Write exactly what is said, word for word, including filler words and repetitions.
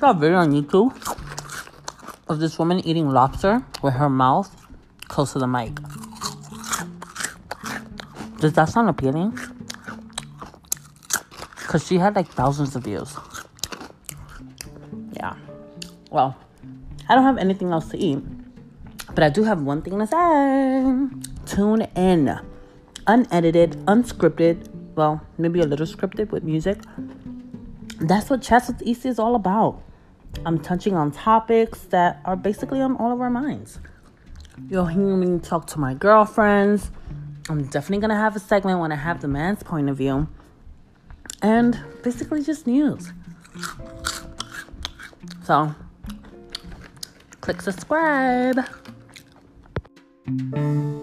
saw a video on YouTube of this woman eating lobster with her mouth close to the mic. Does that sound appealing? Because she had like thousands of views. Yeah. Well, I don't have anything else to eat. But I do have one thing to say. Tune in. Unedited, unscripted. Well, maybe a little scripted with music. That's what Chats with East is all about. I'm touching on topics that are basically on all of our minds. You'll hear me talk to my girlfriends. I'm definitely going to have a segment when I have the man's point of view. And basically just news. So, click subscribe. Thank you.